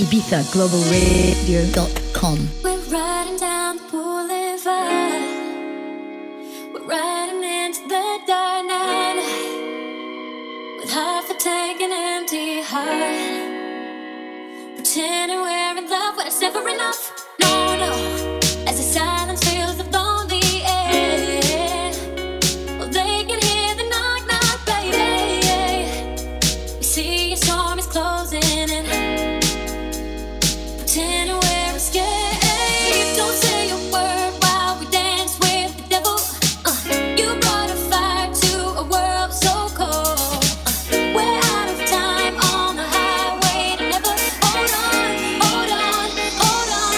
IbizaGlobalRadio.com. We're riding down the boulevard. We're riding into the dark night. With half a tank and empty heart. Pretending we're in love when it's never enough. No, no. As the silence fills the lonely air. Well, they can hear the knock, knock, baby. We see a storm is closing in. Pretending we're scared. Don't say a word while we dance with the devil. You brought a fire to a world so cold. We're out of time on the highway to never. Hold on, hold on, hold on.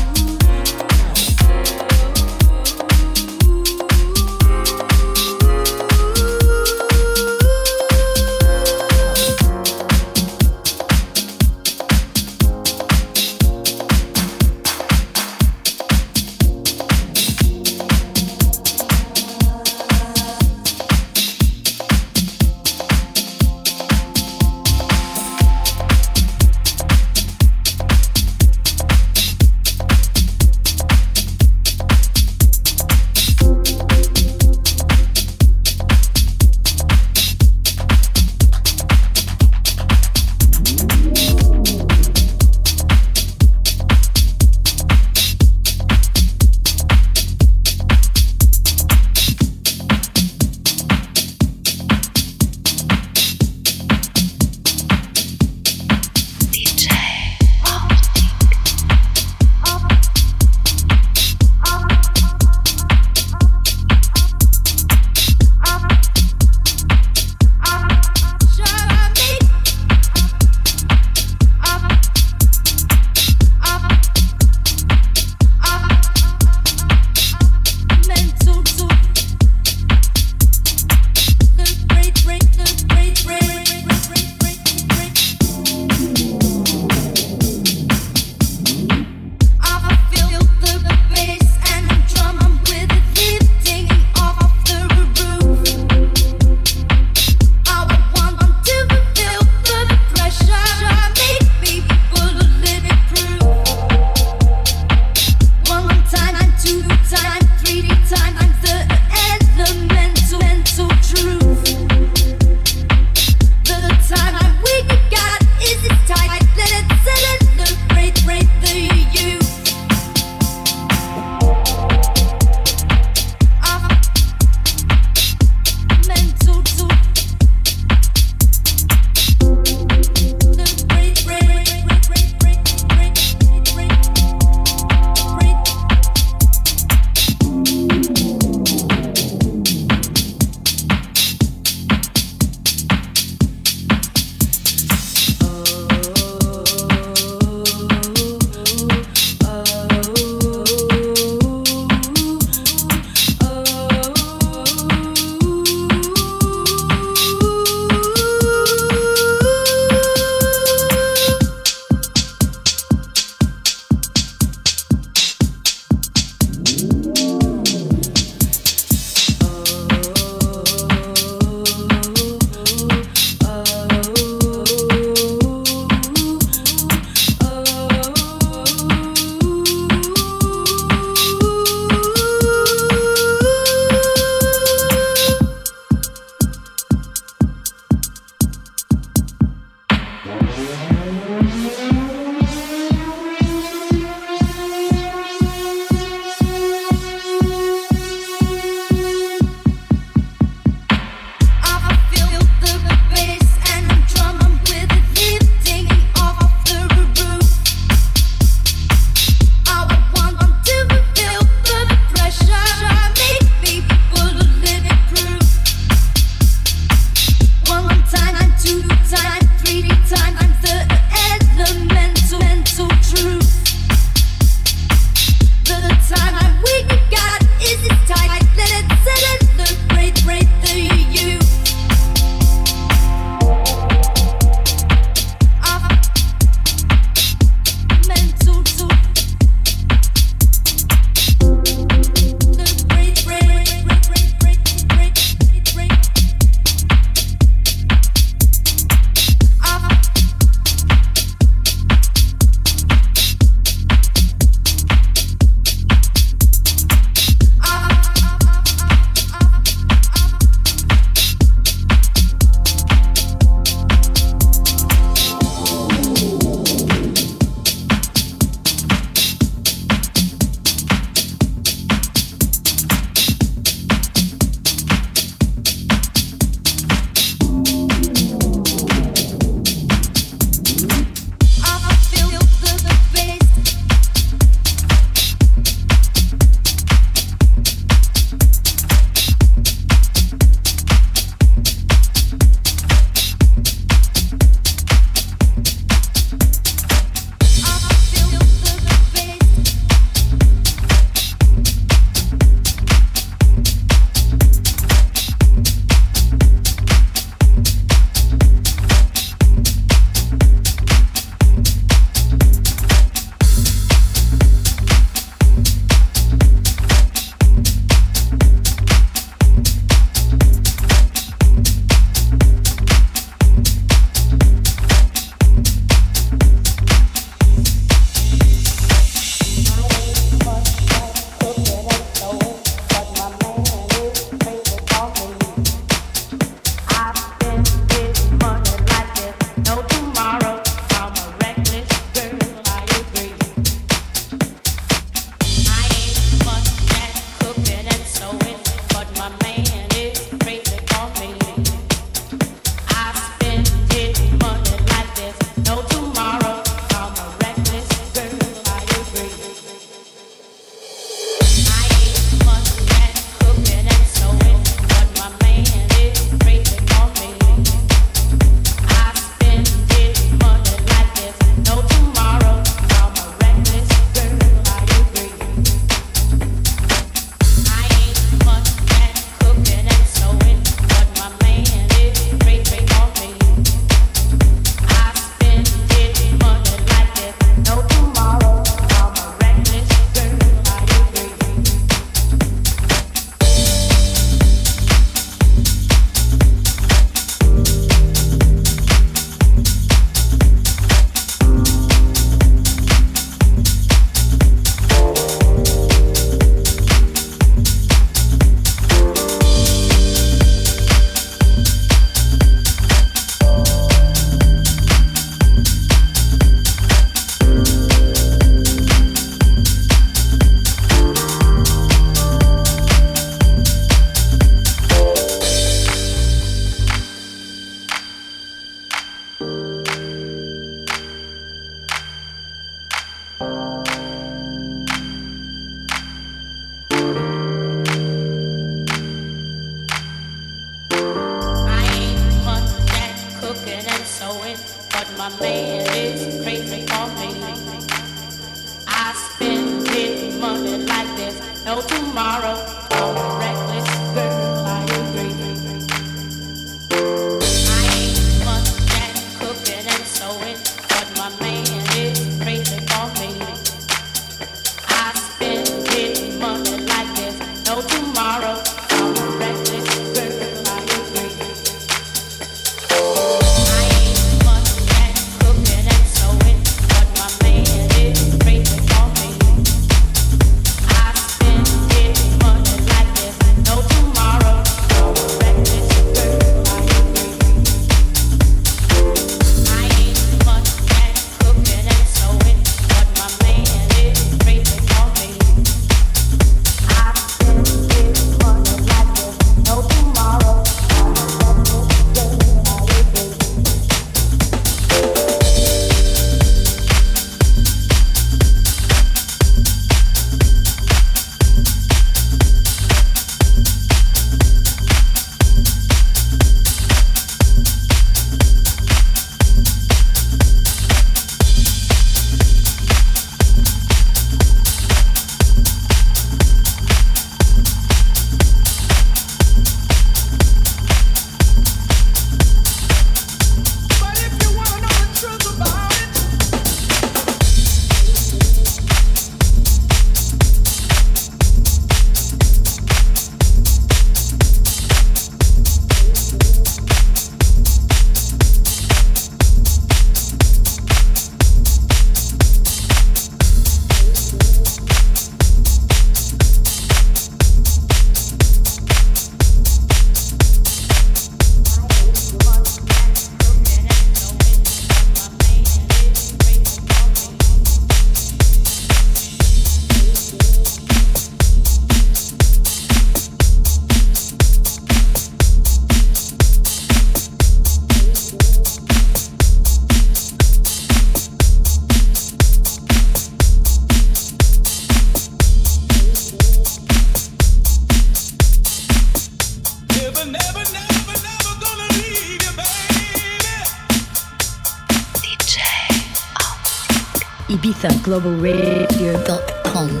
GlobalRadio.com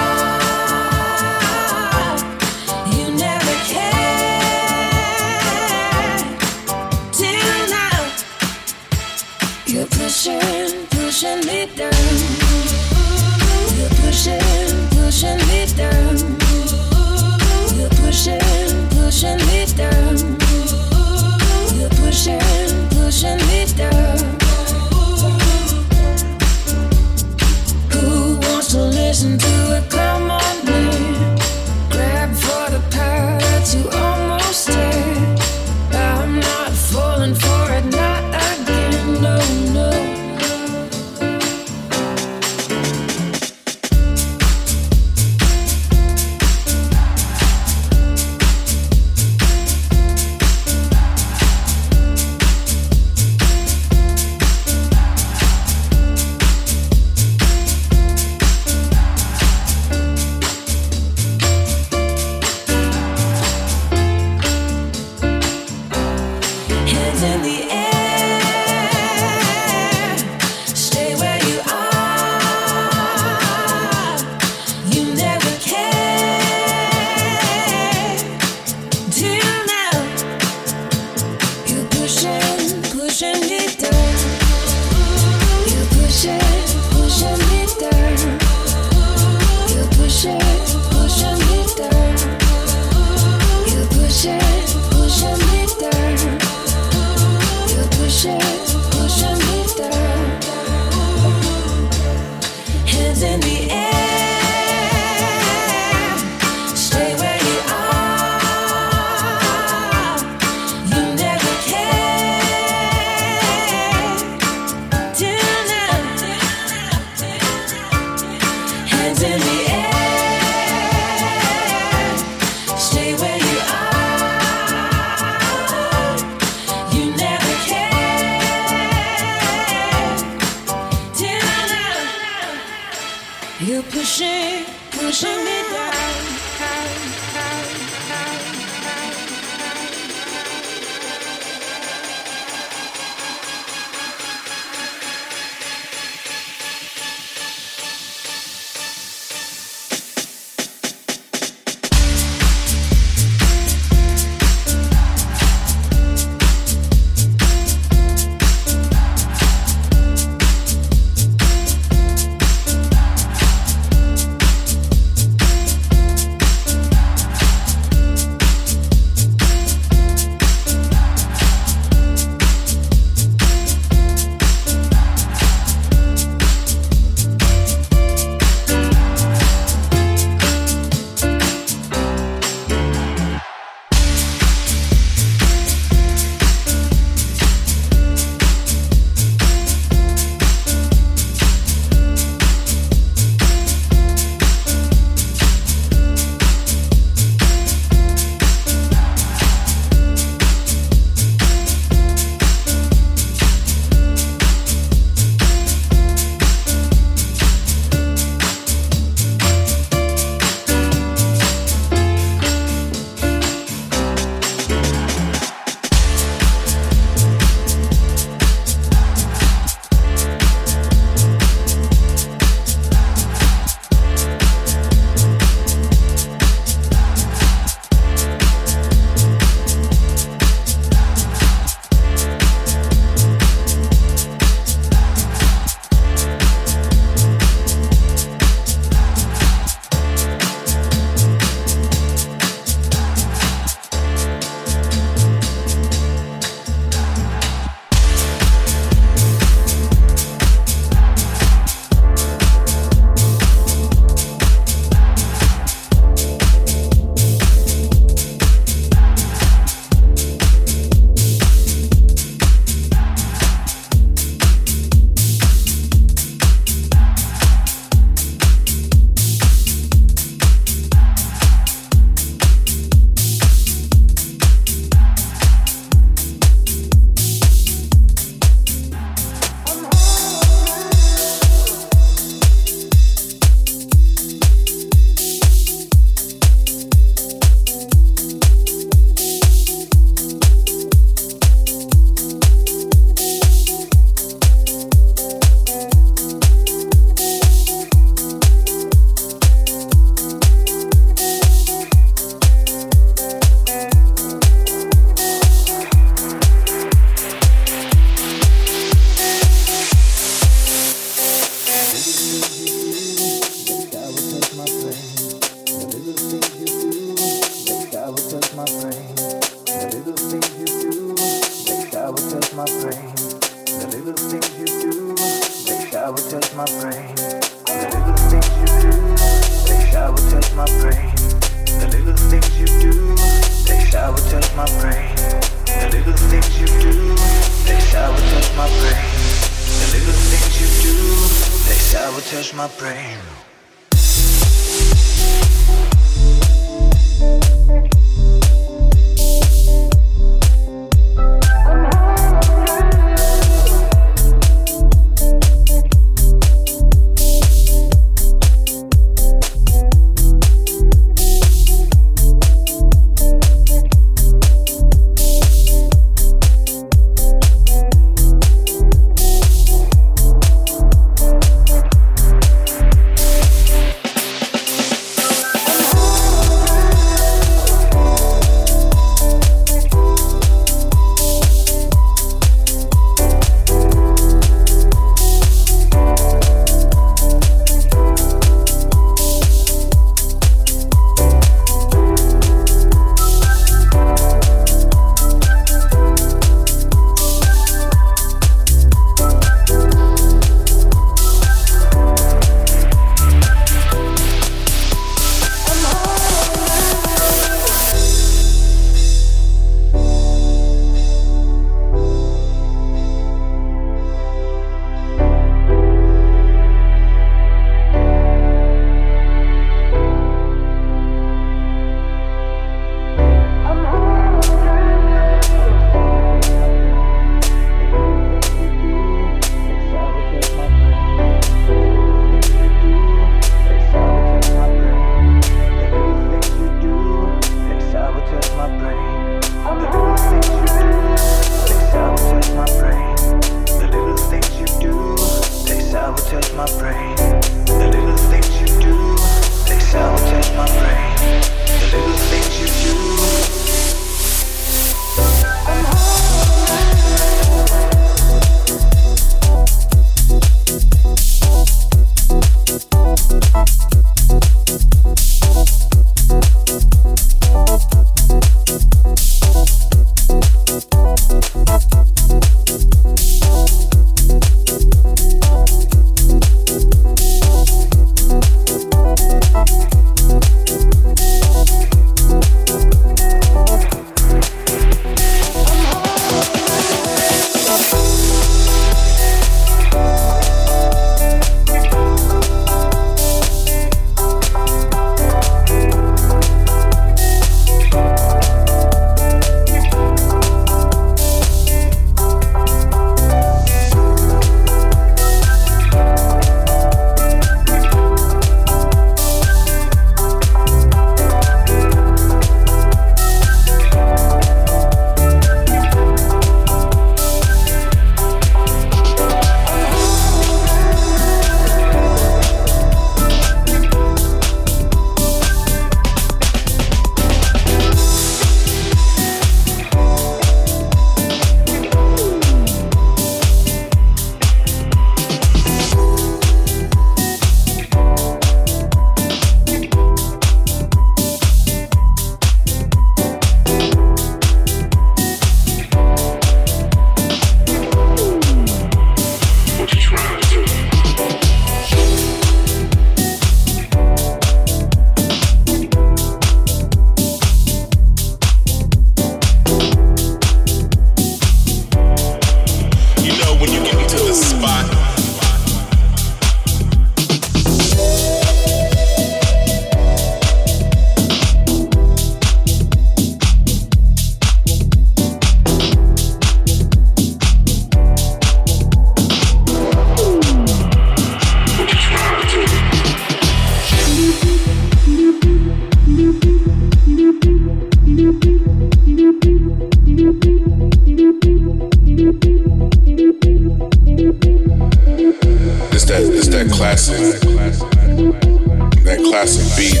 that classic beat.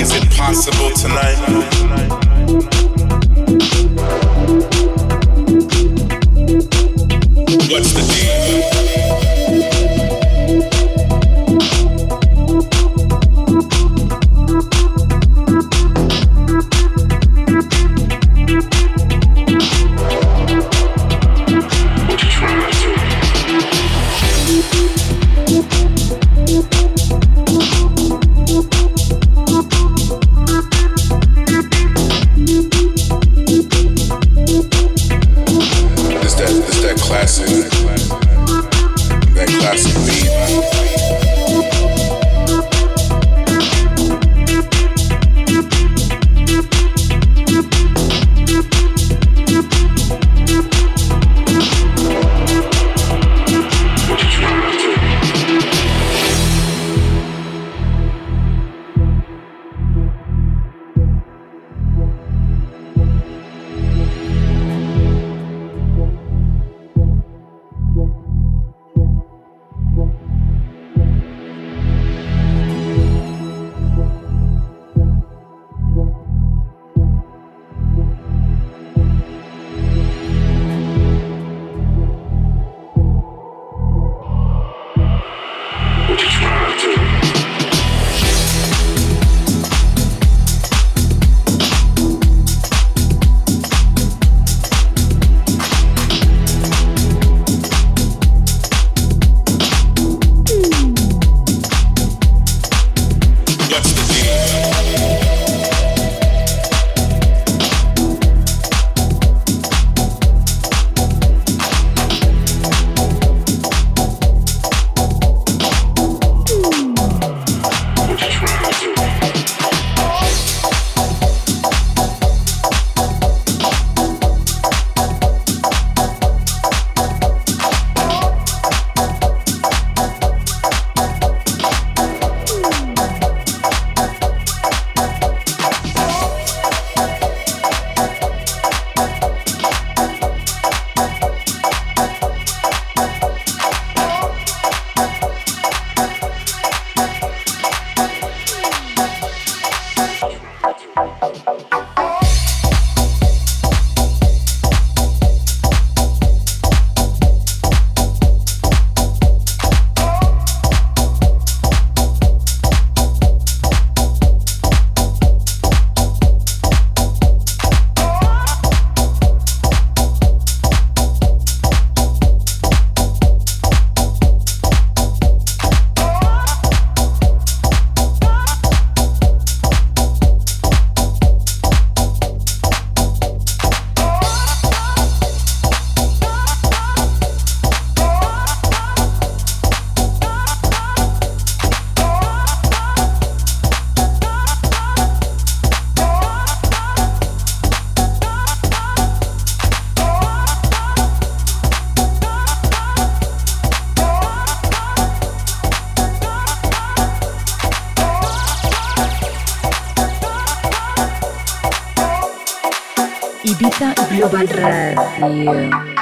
Is it possible tonight? What's the deal? What you trying to do? That classic beat. What you trying to do? Ibiza Global Radio.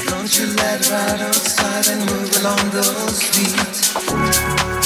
Don't you let it ride outside and move along those feet.